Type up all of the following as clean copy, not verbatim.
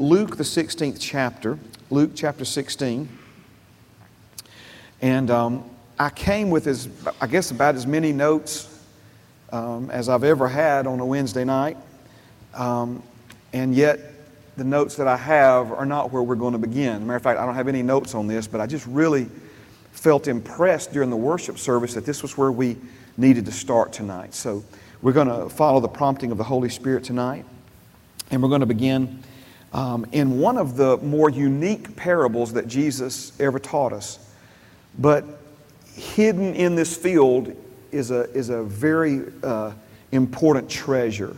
Luke, the 16th chapter, Luke chapter 16. And I came with, I guess, about as many notes as I've ever had on a Wednesday night. And yet, the notes that I have are not where we're going to begin. As a matter of fact, I don't have any notes on this, but I just really felt impressed during the worship service that this was where we needed to start tonight. So we're going to follow the prompting of the Holy Spirit tonight. And we're going to begin in one of the more unique parables that Jesus ever taught us. But hidden in this field is a very important treasure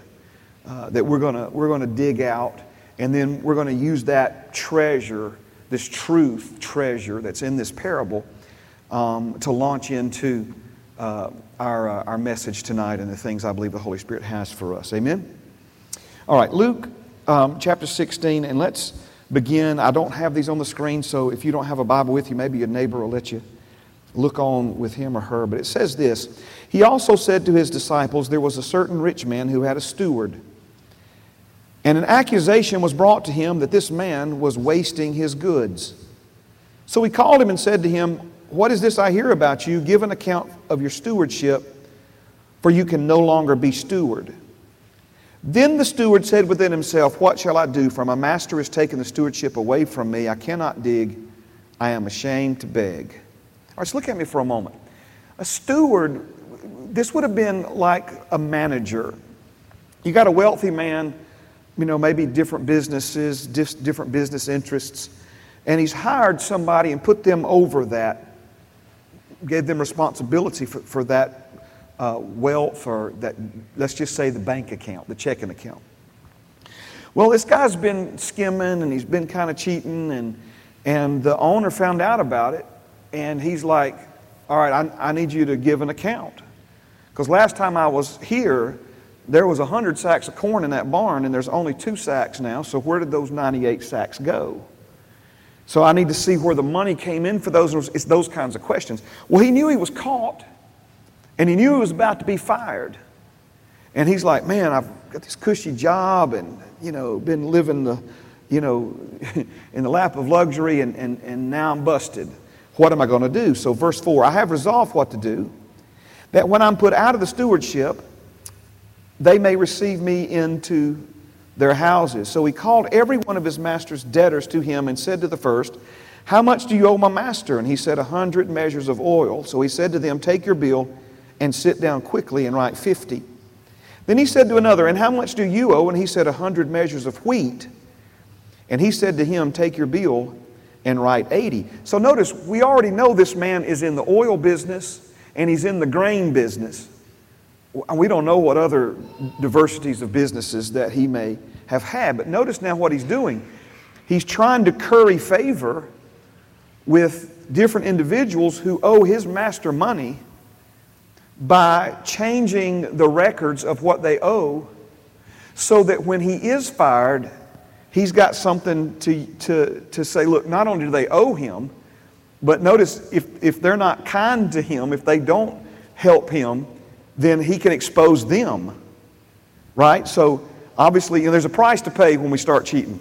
that we're going to dig out, and then we're going to use that treasure, this truth treasure that's in this parable, to launch into our message tonight and the things I believe the Holy Spirit has for us. Amen. All right, Luke chapter 16, and let's begin. I don't have these on the screen, so if you don't have a Bible with you, maybe your neighbor will let you look on with him or her. But it says this: He also said to his disciples, there was a certain rich man who had a steward. And an accusation was brought to him that this man was wasting his goods. So he called him and said to him, what is this I hear about you? Give an account of your stewardship, for you can no longer be steward. Then the steward said within himself, what shall I do? For my master has taken the stewardship away from me. I cannot dig. I am ashamed to beg. All right, so look at me for a moment. A steward, this would have been like a manager. You got a wealthy man, you know, maybe different businesses, different business interests, and he's hired somebody and put them over that, gave them responsibility for that wealth, or that, let's just say the bank account, the checking account. Well, this guy's been skimming and he's been kind of cheating, and the owner found out about it, and he's like, all right, I need you to give an account, because last time I was here, there was 100 sacks of corn in that barn, and there's only 2 sacks now, so where did those 98 sacks go? So I need to see where the money came in for those. It's those kinds of questions. Well, he knew he was caught, and he knew he was about to be fired. And he's like, man, I've got this cushy job and, you know, been living the, you know, in the lap of luxury, and now I'm busted. What am I going to do? So verse 4, I have resolved what to do, that when I'm put out of the stewardship, they may receive me into their houses. So he called every one of his master's debtors to him and said to the first, how much do you owe my master? And he said, 100 measures of oil. So he said to them, take your bill and sit down quickly and write 50. Then he said to another, and how much do you owe? And he said, 100 measures of wheat. And he said to him, take your bill and write 80. So notice, we already know this man is in the oil business and he's in the grain business. We don't know what other diversities of businesses that he may have had, but notice now what he's doing. He's trying to curry favor with different individuals who owe his master money by changing the records of what they owe, so that when he is fired, he's got something to say, look, not only do they owe him, but notice if they're not kind to him, if they don't help him, then he can expose them, right? So obviously, you know, there's a price to pay when we start cheating.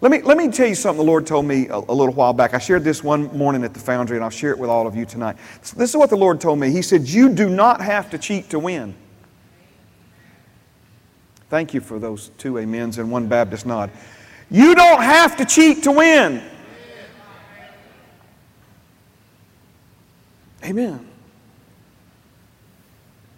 Let me tell you something the Lord told me a little while back. I shared this one morning at the Foundry, and I'll share it with all of you tonight. This is what the Lord told me. He said, you do not have to cheat to win. Thank you for those 2 amens and 1 Baptist nod. You don't have to cheat to win. Amen.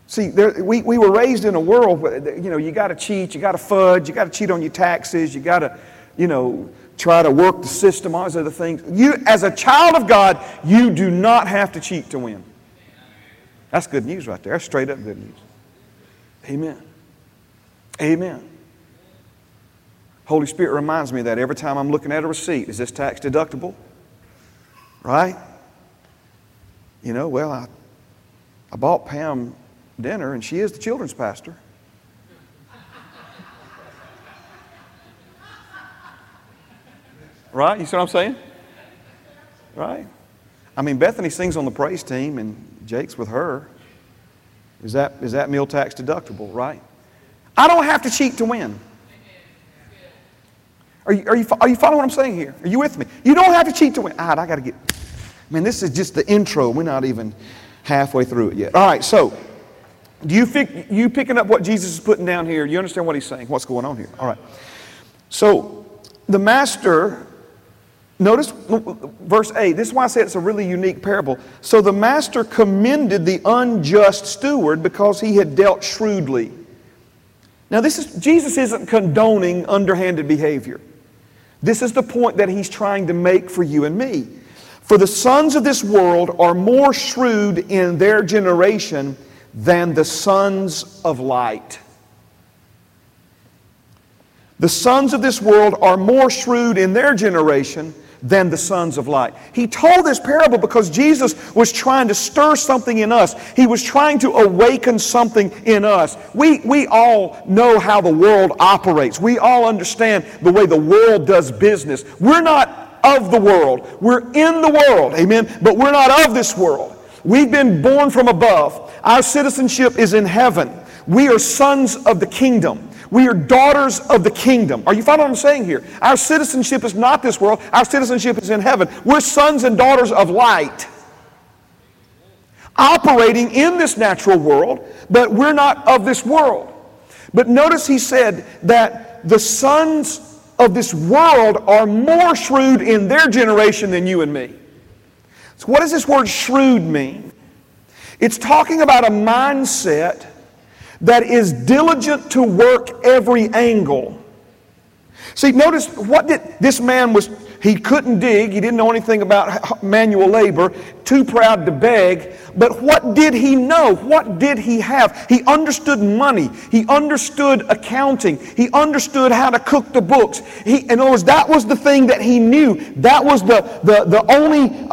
See, we were raised in a world where, you know, you got to cheat, you got to fudge, you got to cheat on your taxes, you got to, you know, try to work the system, all those other things. You, as a child of God, you do not have to cheat to win. That's good news right there. That's straight up good news. Amen. Amen. Holy Spirit reminds me of that every time I'm looking at a receipt. Is this tax deductible? Right? You know, well, I bought Pam dinner, and she is the children's pastor. Right? You see what I'm saying? Right? I mean, Bethany sings on the praise team, and Jake's with her. Is that meal tax deductible, right? I don't have to cheat to win. Are you following what I'm saying here? Are you with me? You don't have to cheat to win. I got to get... Man, this is just the intro. We're not even halfway through it yet. All right, so do you picking up what Jesus is putting down here? You understand what he's saying? What's going on here? All right. So the master... Notice verse 8. This is why I say it's a really unique parable. So the master commended the unjust steward because he had dealt shrewdly. Now Jesus isn't condoning underhanded behavior. This is the point that he's trying to make for you and me. For the sons of this world are more shrewd in their generation than the sons of light. The sons of this world are more shrewd in their generation than the sons of light. He told this parable because Jesus was trying to stir something in us. He was trying to awaken something in us. We all know how the world operates. We all understand the way the world does business. We're not of the world. We're in the world, amen? But we're not of this world. We've been born from above. Our citizenship is in heaven. We are sons of the kingdom. We are daughters of the kingdom. Are you following what I'm saying here? Our citizenship is not this world. Our citizenship is in heaven. We're sons and daughters of light, operating in this natural world, but we're not of this world. But notice he said that the sons of this world are more shrewd in their generation than you and me. So what does this word shrewd mean? It's talking about a mindset that is diligent to work every angle. See, notice what did this man was, he couldn't dig, he didn't know anything about manual labor, too proud to beg, but what did he know? What did he have? He understood money, he understood accounting, he understood how to cook the books. In other words, that was the thing that he knew. That was the only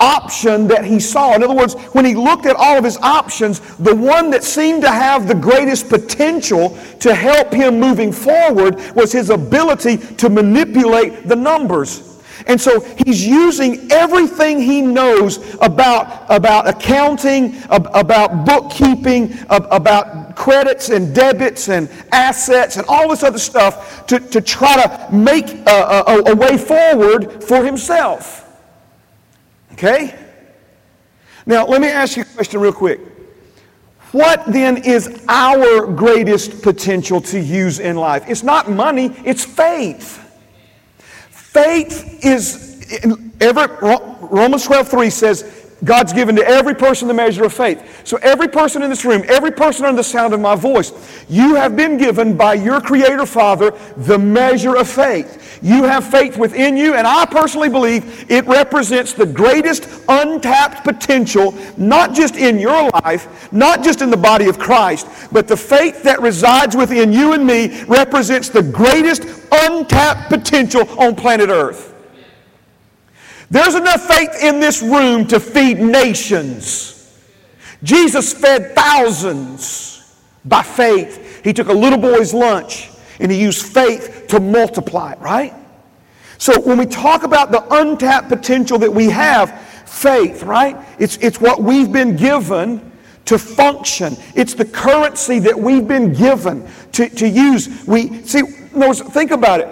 option that he saw. In other words, when he looked at all of his options, the one that seemed to have the greatest potential to help him moving forward was his ability to manipulate the numbers. And so he's using everything he knows about accounting, about bookkeeping, about credits and debits and assets and all this other stuff to try to make a way forward for himself. Okay? Now, let me ask you a question real quick. What then is our greatest potential to use in life? It's not money, it's faith. Faith is, Romans 12:3 says, God's given to every person the measure of faith. So every person in this room, every person under the sound of my voice, you have been given by your Creator Father the measure of faith. You have faith within you, and I personally believe it represents the greatest untapped potential, not just in your life, not just in the body of Christ, but the faith that resides within you and me represents the greatest untapped potential on planet Earth. There's enough faith in this room to feed nations. Jesus fed thousands by faith. He took a little boy's lunch and he used faith to multiply it, right? So when we talk about the untapped potential that we have, faith, right? It's what we've been given to function. It's the currency that we've been given to use. Think about it.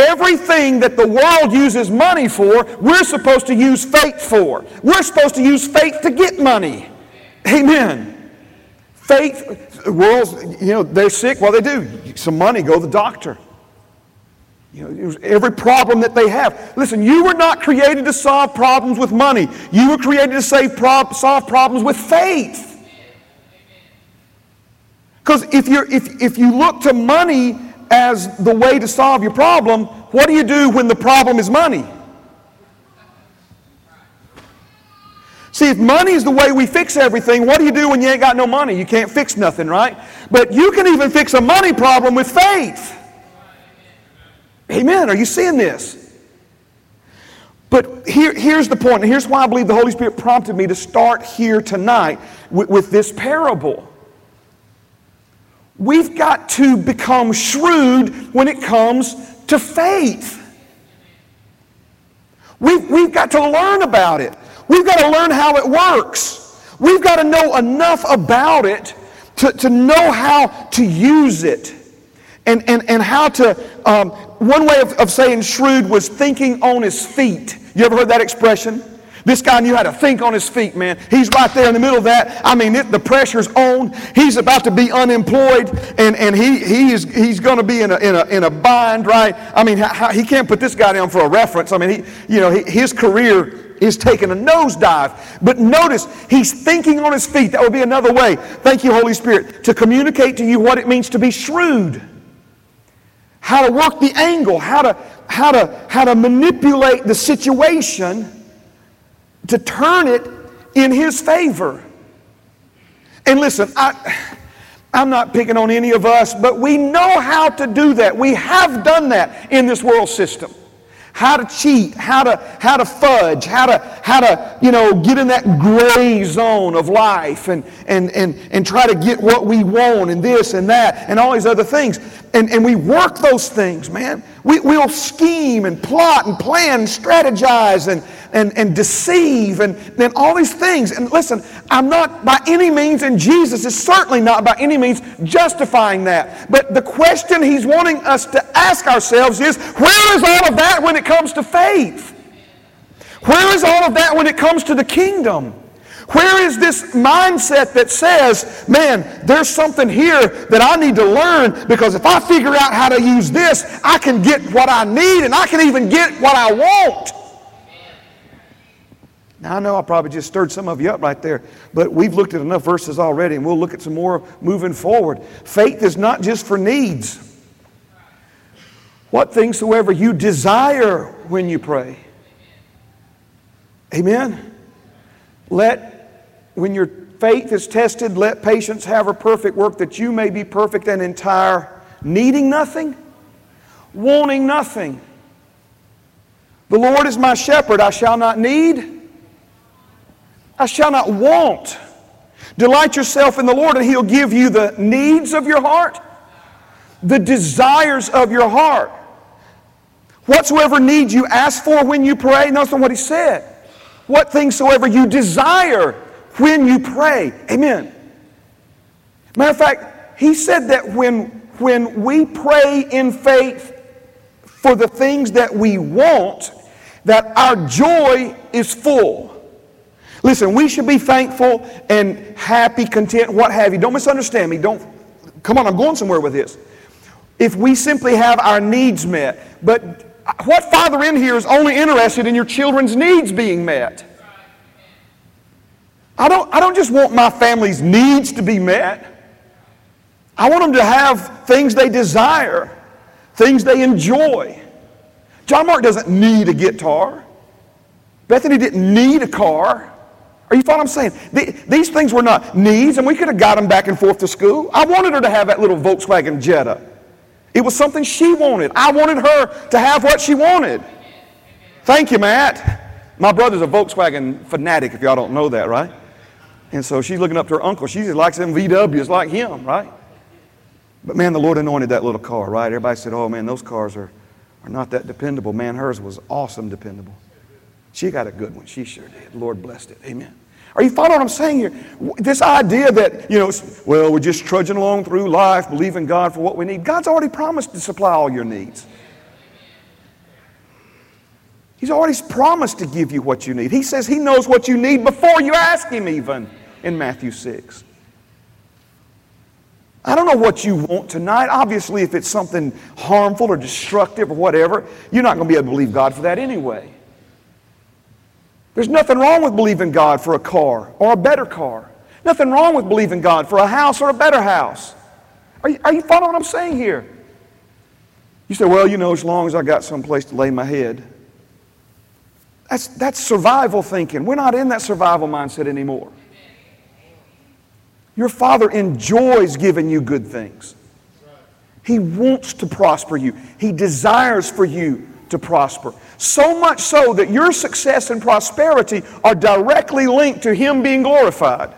Everything that the world uses money for, we're supposed to use faith for. We're supposed to use faith to get money. Amen. Faith, the world's, they're sick. Well, they do. Some money, go to the doctor. Every problem that they have. Listen, you were not created to solve problems with money. You were created to solve problems with faith. Because if you look to money as the way to solve your problem, what do you do when the problem is money? See, if money is the way we fix everything, what do you do when you ain't got no money? You can't fix nothing, right? But you can even fix a money problem with faith. Amen. Are you seeing this? But here's the point, and here's why I believe the Holy Spirit prompted me to start here tonight with this parable. We've got to become shrewd when it comes to faith. We've got to learn about it. We've got to learn how it works. We've got to know enough about it to know how to use it and how to One way of saying shrewd was thinking on his feet. You ever heard that expression? This guy knew how to think on his feet, man. He's right there in the middle of that. I mean, the pressure's on. He's about to be unemployed, and he's going to be in a bind, right? I mean, he can't put this guy down for a reference. I mean, his career is taking a nosedive. But notice, he's thinking on his feet. That would be another way. Thank you, Holy Spirit, to communicate to you what it means to be shrewd. How to work the angle, how to manipulate the situation to turn it in his favor. And listen, I'm not picking on any of us, but we know how to do that. We have done that in this world system. How to cheat, how to fudge, how to get in that gray zone of life and try to get what we want and this and that and all these other things. And we work those things, man. We'll scheme and plot and plan, and strategize and deceive and all these things. And listen, I'm not by any means, and Jesus is certainly not by any means justifying that. But the question he's wanting us to ask ourselves is, where is all of that when it comes to faith? Where is all of that when it comes to the kingdom? Where is this mindset that says, man, there's something here that I need to learn, because if I figure out how to use this, I can get what I need and I can even get what I want. Now, I know I probably just stirred some of you up right there, but we've looked at enough verses already, and we'll look at some more moving forward. Faith is not just for needs. What things soever you desire when you pray. Amen? When your faith is tested, let patience have her perfect work, that you may be perfect and entire, needing nothing, wanting nothing. The Lord is my shepherd, I shall not need, I shall not want. Delight yourself in the Lord, and He'll give you the needs of your heart, the desires of your heart. Whatsoever need you ask for when you pray, notice what He said. What things soever you desire when you pray. Amen. Matter of fact, he said that when we pray in faith for the things that we want, that our joy is full. Listen, we should be thankful and happy, content, what have you. Don't misunderstand me. Come on, I'm going somewhere with this. If we simply have our needs met, but what father in here is only interested in your children's needs being met? I don't just want my family's needs to be met. I want them to have things they desire, things they enjoy. John Mark doesn't need a guitar. Bethany didn't need a car. Are you following what I'm saying? These things were not needs, and we could have got them back and forth to school. I wanted her to have that little Volkswagen Jetta. It was something she wanted. I wanted her to have what she wanted. Thank you, Matt. My brother's a Volkswagen fanatic, if y'all don't know that, right? And so she's looking up to her uncle. She just likes them VWs like him, right? But man, the Lord anointed that little car, right? Everybody said, oh man, those cars are not that dependable. Man, hers was awesome dependable. She got a good one. She sure did. The Lord blessed it. Amen. Are you following what I'm saying here? This idea that, we're just trudging along through life, believing God for what we need. God's already promised to supply all your needs. He's already promised to give you what you need. He says He knows what you need before you ask Him, even in Matthew 6. I don't know what you want tonight. Obviously, if it's something harmful or destructive or whatever, you're not going to be able to believe God for that anyway. There's nothing wrong with believing God for a car or a better car. Nothing wrong with believing God for a house or a better house. Are you following what I'm saying here? You say, well, as long as I got someplace to lay my head. That's survival thinking. We're not in that survival mindset anymore. Your Father enjoys giving you good things. He wants to prosper you. He desires for you to prosper. So much so that your success and prosperity are directly linked to Him being glorified.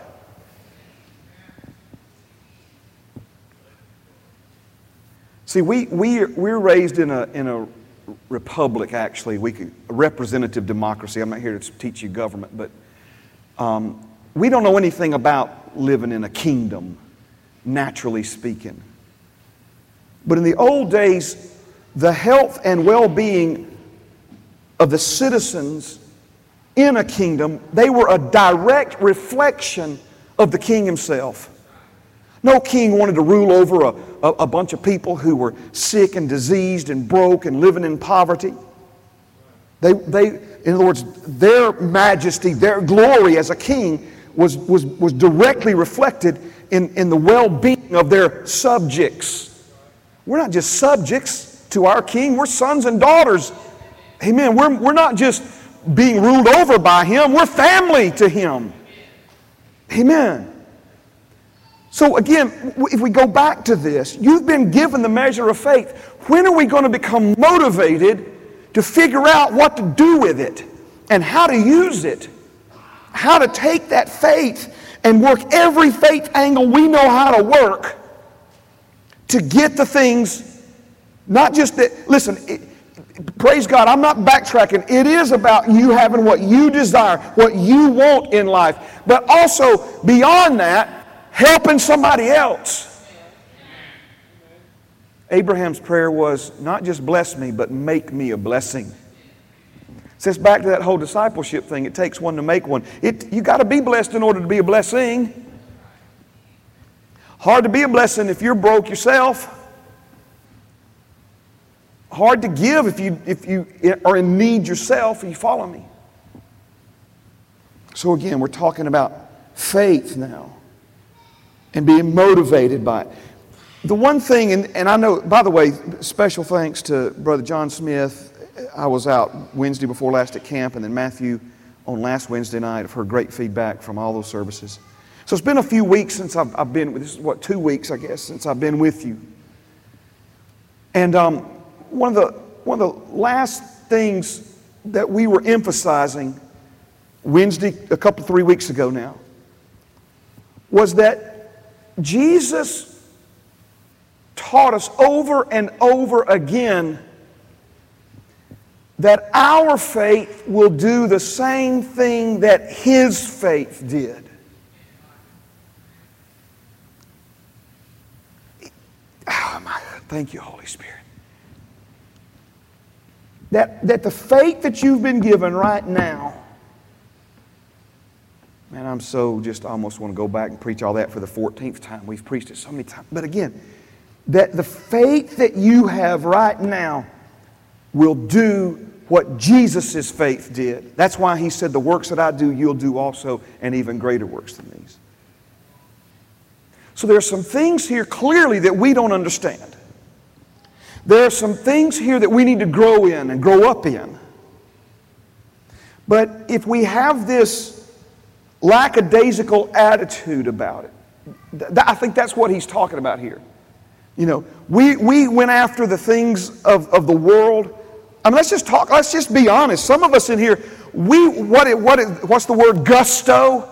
See, we're raised in a republic, actually. A representative democracy. I'm not here to teach you government, but we don't know anything about living in a kingdom, naturally speaking. But in the old days, the health and well-being of the citizens in a kingdom, they were a direct reflection of the king himself. No king wanted to rule over a bunch of people who were sick and diseased and broke and living in poverty. In other words, their majesty, their glory as a king was directly reflected in the well-being of their subjects. We're not just subjects to our king, we're sons and daughters. Amen. We're not just being ruled over by him, we're family to him. Amen. So again, if we go back to this, you've been given the measure of faith. When are we going to become motivated to figure out what to do with it and how to use it? How to take that faith and work every faith angle we know how to work to get the things, not just that, listen, praise God, I'm not backtracking. It is about you having what you desire, what you want in life, but also beyond that, helping somebody else. Abraham's prayer was not just bless me, but make me a blessing. So it's back to that whole discipleship thing. It takes one to make one. You got to be blessed in order to be a blessing. Hard to be a blessing if you're broke yourself. Hard to give if you are in need yourself. You follow me? So again, we're talking about faith now and being motivated by it. The one thing, and I know, by the way, special thanks to Brother John Smith. I was out Wednesday before last at camp, and then Matthew on last Wednesday night. I've heard great feedback from all those services. So it's been a few weeks since I've been with, this is 2 weeks, I guess, since I've been with you. And one of the last things that we were emphasizing Wednesday, a couple, 3 weeks ago now, was that Jesus taught us over and over again that our faith will do the same thing that his faith did. Oh my God, thank you, Holy Spirit. That the faith that you've been given right now, man, I'm so just almost want to go back and preach all that for the 14th time. We've preached it so many times. But again, that the faith that you have right now will do what Jesus' faith did. That's why he said, the works that I do, you'll do also, and even greater works than these. So there are some things here clearly that we don't understand. There are some things here that we need to grow in and grow up in. But if we have this lackadaisical attitude about it, I think that's what he's talking about here. You know, we went after the things of the world. I mean, let's just be honest. Some of us in here, what's the word, gusto?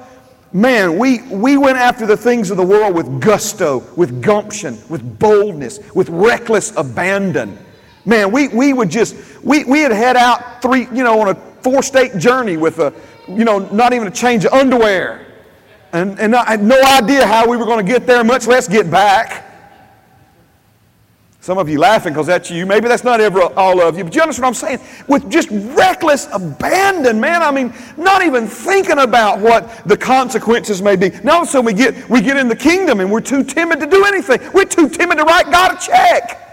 Man, we went after the things of the world with gusto, with gumption, with boldness, with reckless abandon. Man, we had head out on a 4-state journey with not even a change of underwear. And I had no idea how we were going to get there, much less get back. Some of you laughing because that's you. Maybe that's not ever all of you. But you understand what I'm saying? With just reckless abandon, man. I mean, not even thinking about what the consequences may be. Now all of a sudden we get in the kingdom and we're too timid to do anything. We're too timid to write God a check.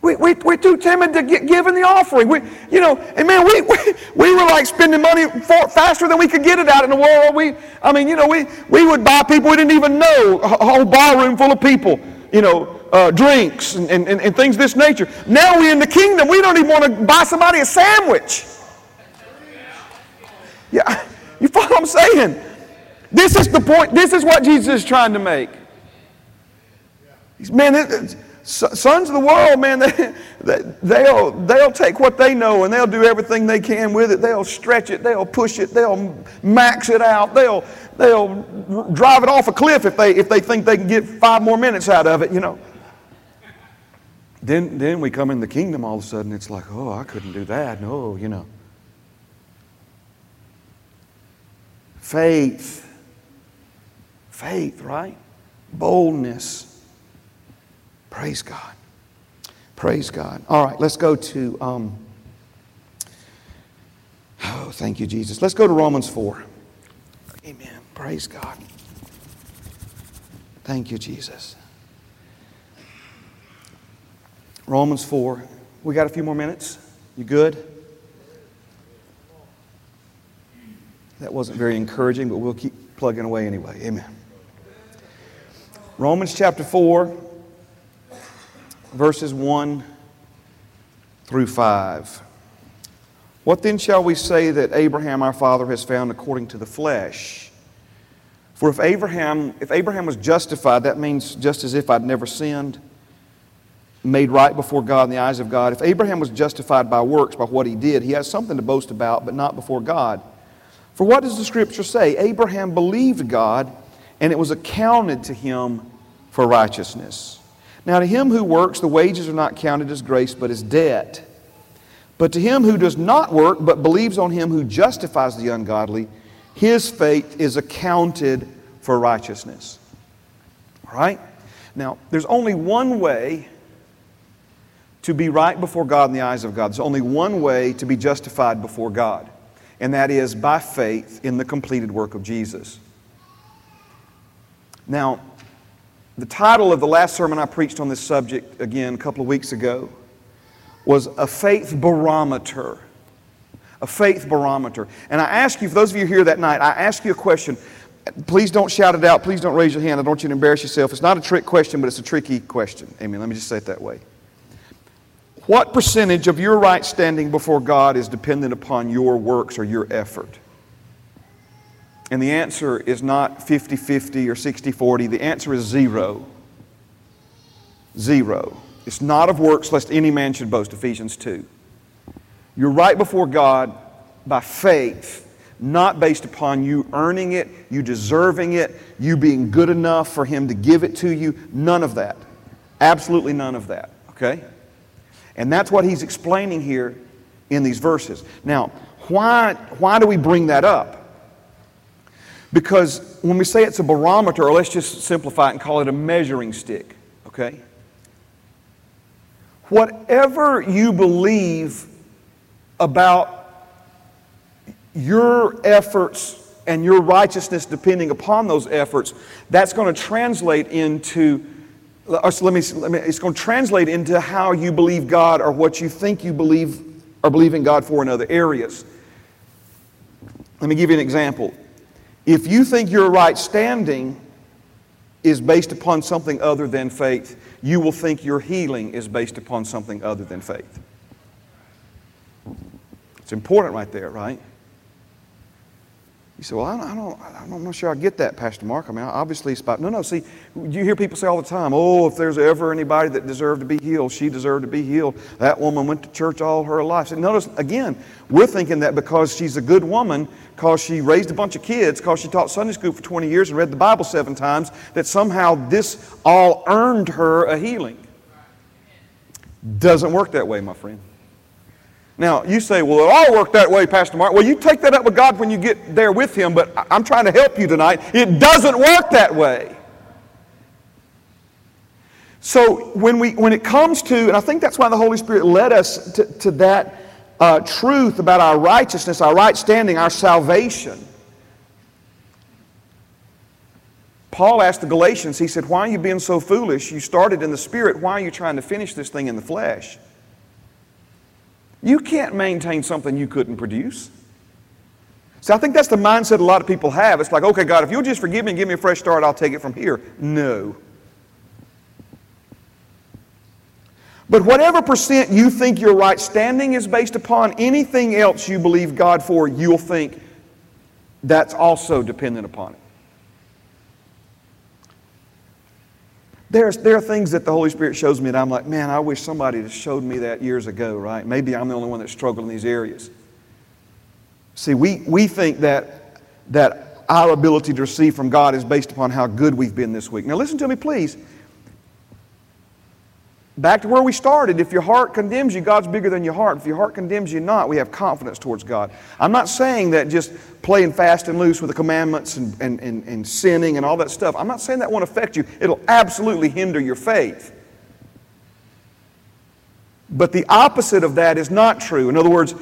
We're too timid to give in the offering. We were like spending money faster than we could get it out in the world. We would buy people we didn't even know, a whole barroom full of people, drinks and things of this nature. Now we're in the kingdom. We don't even want to buy somebody a sandwich. Yeah, you follow what I'm saying? This is the point. This is what Jesus is trying to make. Man, sons of the world, man, they'll take what they know and they'll do everything they can with it. They'll stretch it. They'll push it. They'll max it out. They'll drive it off a cliff if they think they can get 5 more minutes out of it, Then we come in the kingdom. All of a sudden, it's like, oh, I couldn't do that. No, Faith, right? Boldness. Praise God. Praise God. All right, let's go to, oh, thank you, Jesus. Let's go to Romans 4. Amen. Praise God. Thank you, Jesus. Romans 4. We got a few more minutes. You good? That wasn't very encouraging, but we'll keep plugging away anyway. Amen. Romans chapter 4. Verses 1 through 5. What then shall we say that Abraham our father has found according to the flesh? For if Abraham was justified, that means just as if I'd never sinned, made right before God in the eyes of God. If Abraham was justified by works, by what he did, he has something to boast about, but not before God. For what does the Scripture say? Abraham believed God, and it was accounted to him for righteousness. Now to him who works, the wages are not counted as grace, but as debt. But to him who does not work, but believes on him who justifies the ungodly, his faith is accounted for righteousness. All right? Now, there's only one way to be right before God in the eyes of God. There's only one way to be justified before God, and that is by faith in the completed work of Jesus. Now, the title of the last sermon I preached on this subject, again, a couple of weeks ago, was A Faith Barometer. A faith barometer. And I ask you, for those of you here that night, I ask you a question. Please don't shout it out. Please don't raise your hand. I don't want you to embarrass yourself. It's not a trick question, but it's a tricky question. Amen. Let me just say it that way. What percentage of your right standing before God is dependent upon your works or your effort? And the answer is not 50-50 or 60-40. The answer is zero. Zero. It's not of works, lest any man should boast, Ephesians 2. You're right before God by faith, not based upon you earning it, you deserving it, you being good enough for Him to give it to you. None of that. Absolutely none of that. Okay? And that's what He's explaining here in these verses. Now, why do we bring that up? Because when we say it's a barometer, or let's just simplify it and call it a measuring stick, okay? Whatever you believe about your efforts and your righteousness depending upon those efforts, that's going to translate into, it's going to translate into how you believe God or what you think you believe or believe in God for in other areas. Let me give you an example. If you think your right standing is based upon something other than faith, you will think your healing is based upon something other than faith. It's important right there, right? You say, well, I'm not sure I get that, Pastor Mark. I mean, obviously it's about... No, see, you hear people say all the time, oh, if there's ever anybody that deserved to be healed, she deserved to be healed. That woman went to church all her life. So notice, again, we're thinking that because she's a good woman, because she raised a bunch of kids, because she taught Sunday school for 20 years and read the Bible 7 times, that somehow this all earned her a healing. Doesn't work that way, my friend. Now, you say, well, it all worked that way, Pastor Mark. Well, you take that up with God when you get there with Him, but I'm trying to help you tonight. It doesn't work that way. So when it comes to, and I think that's why the Holy Spirit led us to that truth about our righteousness, our right standing, our salvation. Paul asked the Galatians, he said, why are you being so foolish? You started in the Spirit. Why are you trying to finish this thing in the flesh? You can't maintain something you couldn't produce. So I think that's the mindset a lot of people have. It's like, okay, God, if you'll just forgive me and give me a fresh start, I'll take it from here. No. But whatever percent you think your right standing is based upon, anything else you believe God for, you'll think that's also dependent upon it. There are things that the Holy Spirit shows me that I'm like, man, I wish somebody had showed me that years ago, right? Maybe I'm the only one that's struggling in these areas. See, we think that our ability to receive from God is based upon how good we've been this week. Now listen to me, please. Back to where we started. If your heart condemns you, God's bigger than your heart. If your heart condemns you not, we have confidence towards God. I'm not saying that just playing fast and loose with the commandments and sinning and all that stuff. I'm not saying that won't affect you. It'll absolutely hinder your faith. But the opposite of that is not true. In other words,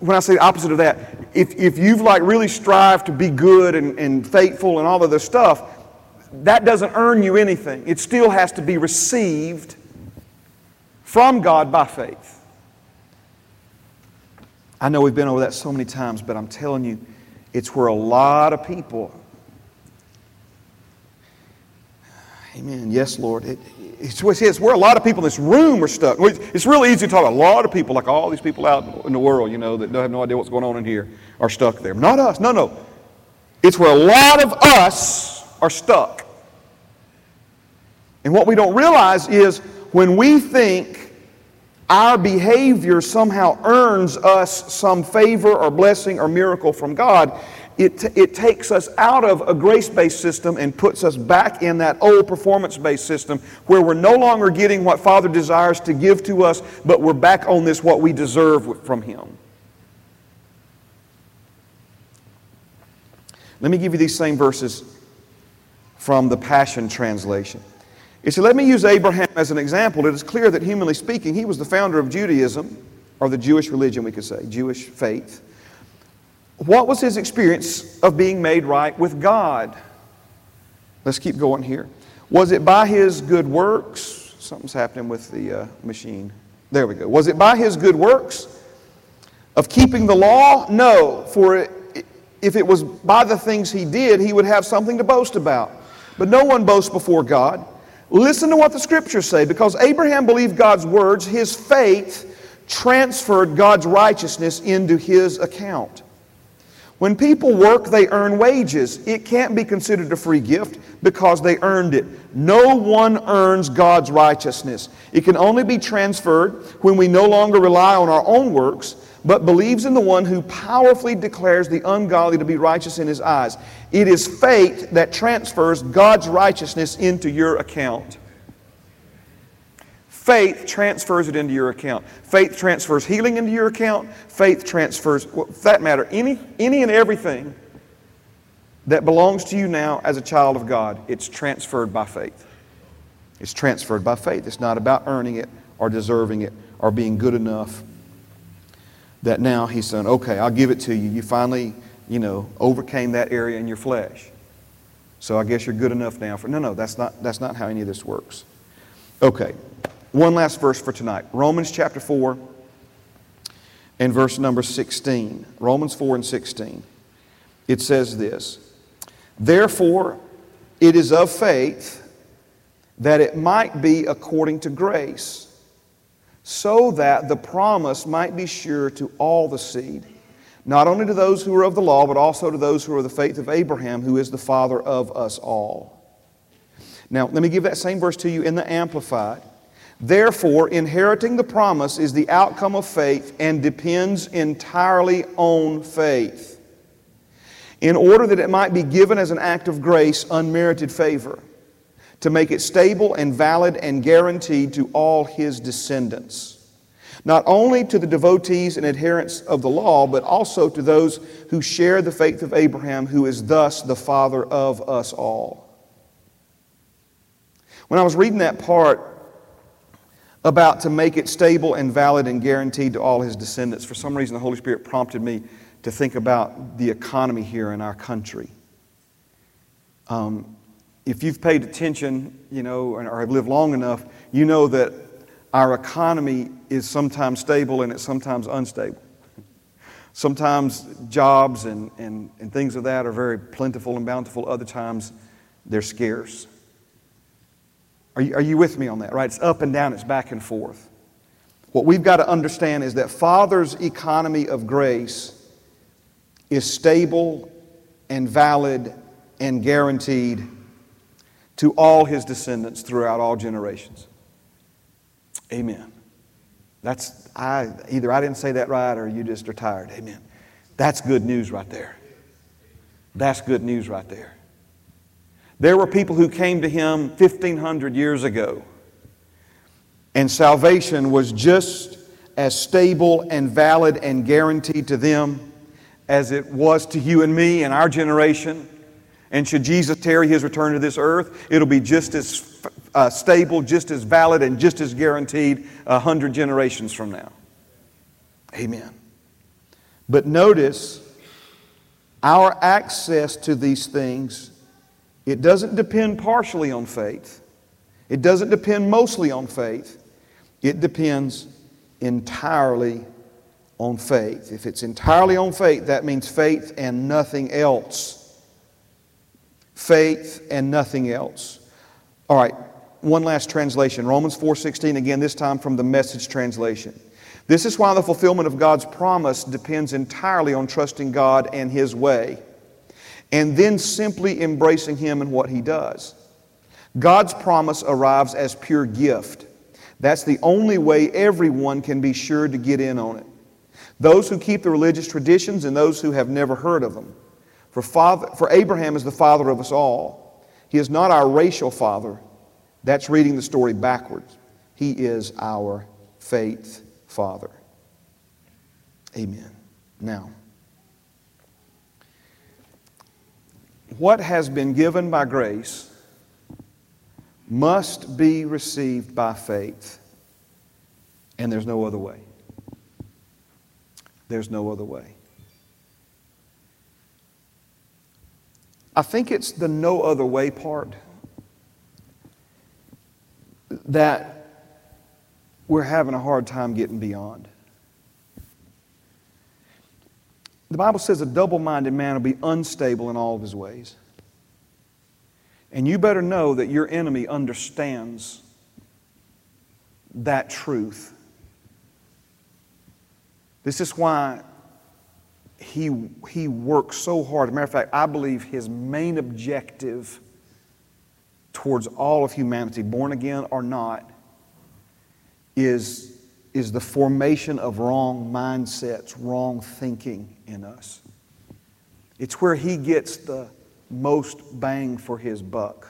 when I say the opposite of that, if you've like really strived to be good and faithful and all of this stuff, that doesn't earn you anything. It still has to be received from God by faith. I know we've been over that so many times, but I'm telling you, it's where a lot of people... Amen. Yes, Lord. It's where a lot of people in this room are stuck. It's really easy to talk about a lot of people, like all these people out in the world, you know, that have no idea what's going on in here, are stuck there. Not us. No, no. It's where a lot of us are stuck. And what we don't realize is when we think our behavior somehow earns us some favor or blessing or miracle from God, it takes us out of a grace-based system and puts us back in that old performance-based system where we're no longer getting what Father desires to give to us, but we're back on this what we deserve from Him. Let me give you these same verses from the Passion Translation. It said, let me use Abraham as an example. It is clear that humanly speaking, he was the founder of Judaism, or the Jewish religion, we could say, Jewish faith. What was his experience of being made right with God? Let's keep going here. Was it by his good works? Something's happening with the machine. There we go. Was it by his good works of keeping the law? No, for if it was by the things he did, he would have something to boast about. But no one boasts before God. Listen to what the Scriptures say. Because Abraham believed God's words, his faith transferred God's righteousness into his account. When people work, they earn wages. It can't be considered a free gift because they earned it. No one earns God's righteousness. It can only be transferred when we no longer rely on our own works, but believes in the one who powerfully declares the ungodly to be righteous in his eyes. It is faith that transfers God's righteousness into your account. Faith transfers it into your account. Faith transfers healing into your account. Faith transfers, well, for that matter, any and everything that belongs to you now as a child of God, it's transferred by faith. It's transferred by faith. It's not about earning it or deserving it or being good enough that now he's saying, okay, I'll give it to you. You finally, you know, overcame that area in your flesh. So I guess you're good enough now. No, that's not how any of this works. Okay. One last verse for tonight. Romans chapter 4 and verse number 16. Romans 4 and 16. It says this, therefore, it is of faith that it might be according to grace, so that the promise might be sure to all the seed, not only to those who are of the law, but also to those who are of the faith of Abraham, who is the father of us all. Now, let me give that same verse to you in the Amplified. Therefore, inheriting the promise is the outcome of faith and depends entirely on faith, in order that it might be given as an act of grace, unmerited favor, to make it stable and valid and guaranteed to all his descendants, not only to the devotees and adherents of the law, but also to those who share the faith of Abraham, who is thus the father of us all. When I was reading that part about to make it stable and valid and guaranteed to all his descendants, for some reason the Holy Spirit prompted me to think about the economy here in our country. If you've paid attention, you know, or have lived long enough, you know that our economy is sometimes stable and it's sometimes unstable. Sometimes jobs and things of that are very plentiful and bountiful. Other times they're scarce. Are you with me on that, right? It's up and down, it's back and forth. What we've got to understand is that Father's economy of grace is stable and valid and guaranteed to all his descendants throughout all generations. Amen. Either I didn't say that right or you just are tired. Amen. That's good news right there. That's good news right there. There were people who came to him 1,500 years ago, and salvation was just as stable and valid and guaranteed to them as it was to you and me and our generation. And should Jesus tarry his return to this earth, it'll be just as stable, just as valid, and just as guaranteed 100 generations from now. Amen. But notice our access to these things, it doesn't depend partially on faith. It doesn't depend mostly on faith. It depends entirely on faith. If it's entirely on faith, that means faith and nothing else. Faith and nothing else. All right, one last translation. Romans 4:16, again, this time from the Message translation. This is why the fulfillment of God's promise depends entirely on trusting God and His way, and then simply embracing Him and what He does. God's promise arrives as pure gift. That's the only way everyone can be sure to get in on it. Those who keep the religious traditions and those who have never heard of them. For Abraham is the father of us all. He is not our racial father. That's reading the story backwards. He is our faith father. Amen. Now, what has been given by grace must be received by faith. And there's no other way. There's no other way. I think it's the no other way part that we're having a hard time getting beyond. The Bible says a double-minded man will be unstable in all of his ways. And you better know that your enemy understands that truth. This is why he works so hard. As a matter of fact, I believe his main objective towards all of humanity, born again or not, is the formation of wrong mindsets, wrong thinking in us. It's where he gets the most bang for his buck.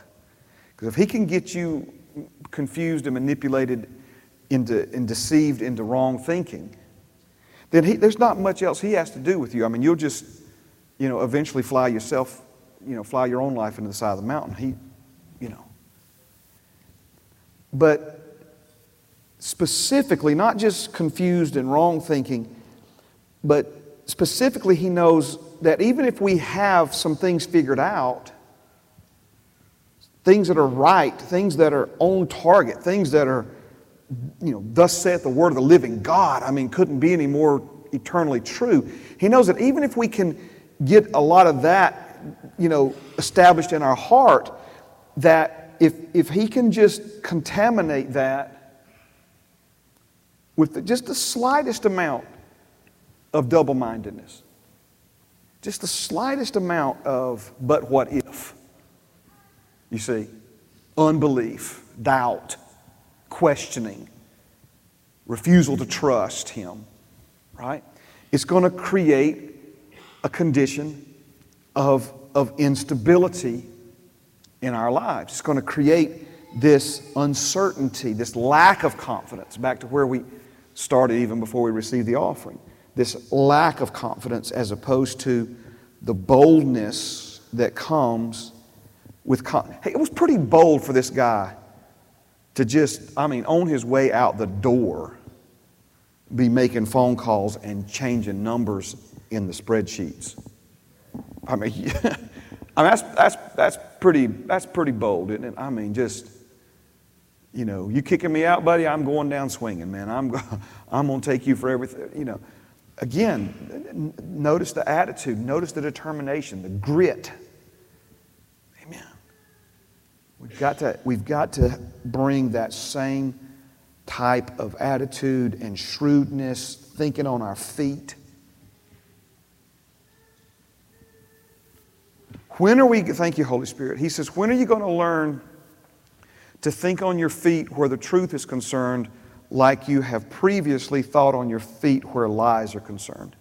Because if he can get you confused and manipulated and deceived into wrong thinking, then there's not much else he has to do with you. I mean, you'll just, eventually fly your own life into the side of the mountain. But specifically, not just confused and wrong thinking, but specifically he knows that even if we have some things figured out, things that are right, things that are on target, things that are thus saith the word of the living God. I mean, couldn't be any more eternally true. He knows that even if we can get a lot of that, established in our heart, that if he can just contaminate that with just the slightest amount of double-mindedness, just the slightest amount of but what if, unbelief, doubt, questioning, refusal to trust him, right? It's going to create a condition of instability in our lives. It's going to create this uncertainty, this lack of confidence, back to where we started even before we received the offering. This lack of confidence as opposed to the boldness that comes with confidence. Hey, it was pretty bold for this guy to on his way out the door, be making phone calls and changing numbers in the spreadsheets. That's pretty bold, isn't it? You kicking me out, buddy? I'm going down swinging, man. I'm gonna take you for everything. Again, notice the attitude, notice the determination, the grit. We've got to bring that same type of attitude and shrewdness, thinking on our feet. Thank you, Holy Spirit. He says, when are you going to learn to think on your feet where the truth is concerned like you have previously thought on your feet where lies are concerned?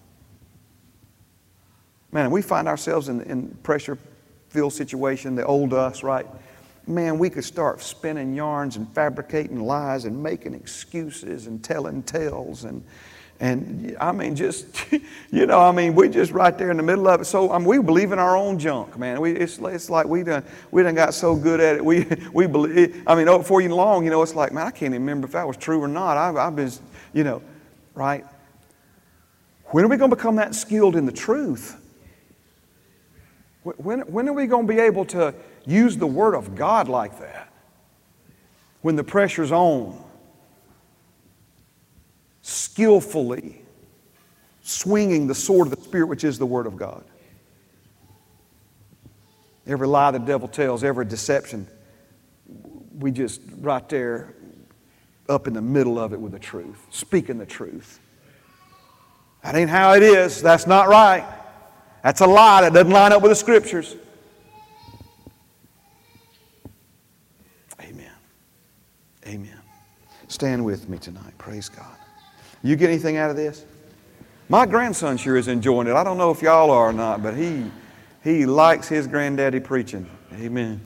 Man, we find ourselves in pressure-filled situation, the old us, right? Man, we could start spinning yarns and fabricating lies and making excuses and telling tales and And I mean, just, you know, I mean, we're just right there in the middle of it. So we believe in our own junk, man. It's like we done got so good at it. We believe. I mean, before you long, you know, it's like, man, I can't even remember if that was true or not. I've been, you know, right. When are we going to become that skilled in the truth? When are we going to be able to use the Word of God like that? When the pressure's on. Skillfully swinging the sword of the Spirit, which is the Word of God. Every lie the devil tells, every deception, we just right there up in the middle of it with the truth, speaking the truth. That ain't how it is. That's not right. That's a lie that doesn't line up with the Scriptures. Amen. Amen. Stand with me tonight. Praise God. You get anything out of this? My grandson sure is enjoying it. I don't know if y'all are or not, but he likes his granddaddy preaching. Amen.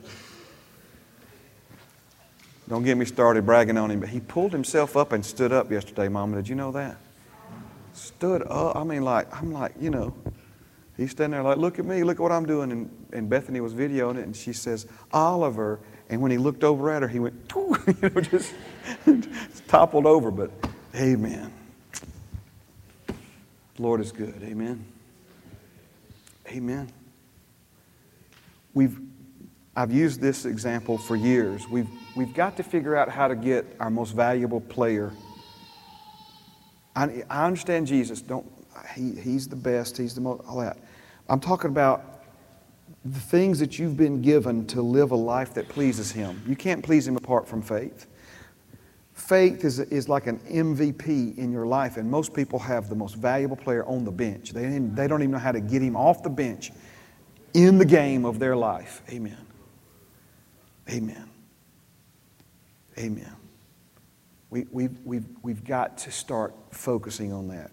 Don't get me started bragging on him, but he pulled himself up and stood up yesterday, Mama. Did you know that? Stood up. I mean, like, I'm like, you know, he's standing there like, look at me, look at what I'm doing. And Bethany was videoing it, and she says, Oliver. And when he looked over at her, he went, you know, just toppled over. But amen. Lord is good. Amen. Amen. I've used this example for years. We've got to figure out how to get our most valuable player. I understand Jesus. He's the best. He's the most. All that. I'm talking about the things that you've been given to live a life that pleases Him. You can't please Him apart from faith. Faith is like an MVP in your life, and most people have the most valuable player on the bench. They don't even know how to get him off the bench in the game of their life. Amen. Amen. Amen. We've got to start focusing on that.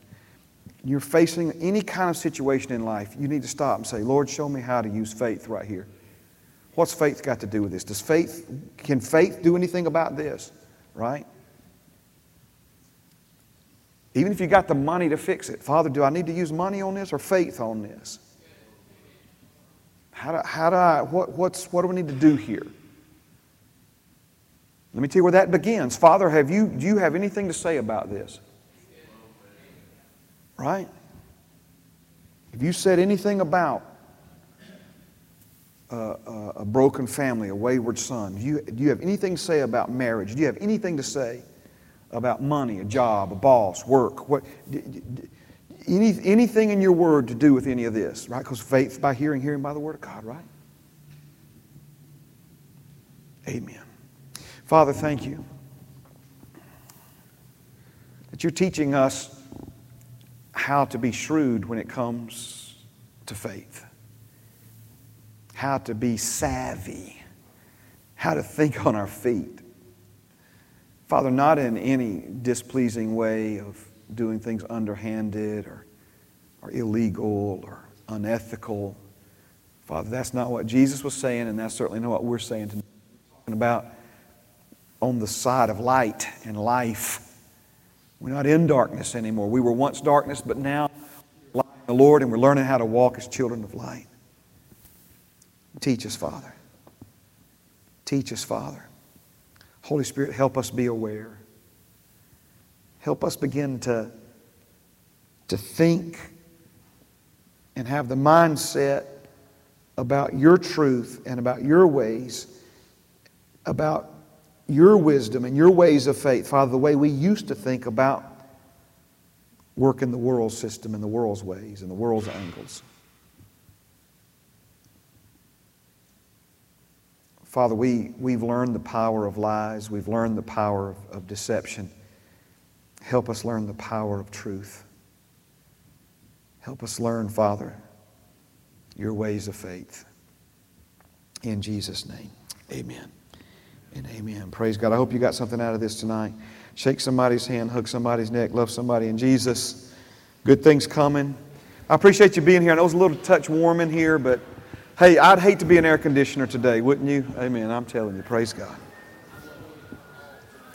You're facing any kind of situation in life, you need to stop and say, Lord, show me how to use faith right here. What's faith got to do with this? Can faith do anything about this? Right? Even if you got the money to fix it. Father, do I need to use money on this or faith on this? What do we need to do here? Let me tell you where that begins. Father, do you have anything to say about this? Right? Have you said anything about a broken family, a wayward son? Do you have anything to say about marriage? Do you have anything to say about money, a job, a boss, work? Anything in your word to do with any of this, right? Because faith by hearing, hearing by the word of God, right? Amen. Father, thank you that you're teaching us how to be shrewd when it comes to faith. How to be savvy. How to think on our feet. Father, not in any displeasing way of doing things underhanded or illegal or unethical. Father, that's not what Jesus was saying, and that's certainly not what we're saying tonight. We're talking about on the side of light and life. We're not in darkness anymore. We were once darkness, but now we're light in the Lord, and we're learning how to walk as children of light. Teach us, Father. Teach us, Father. Holy Spirit, help us be aware. Help us begin to think and have the mindset about your truth and about your ways, about your wisdom and your ways of faith. Father, the way we used to think about working the world system and the world's ways and the world's angles. Father, we've learned the power of lies. We've learned the power of deception. Help us learn the power of truth. Help us learn, Father, your ways of faith. In Jesus' name, amen and amen. Praise God. I hope you got something out of this tonight. Shake somebody's hand, hug somebody's neck, love somebody in Jesus. Good things coming. I appreciate you being here. I know it's a little touch warm in here, but hey, I'd hate to be an air conditioner today, wouldn't you? Amen. I'm telling you. Praise God.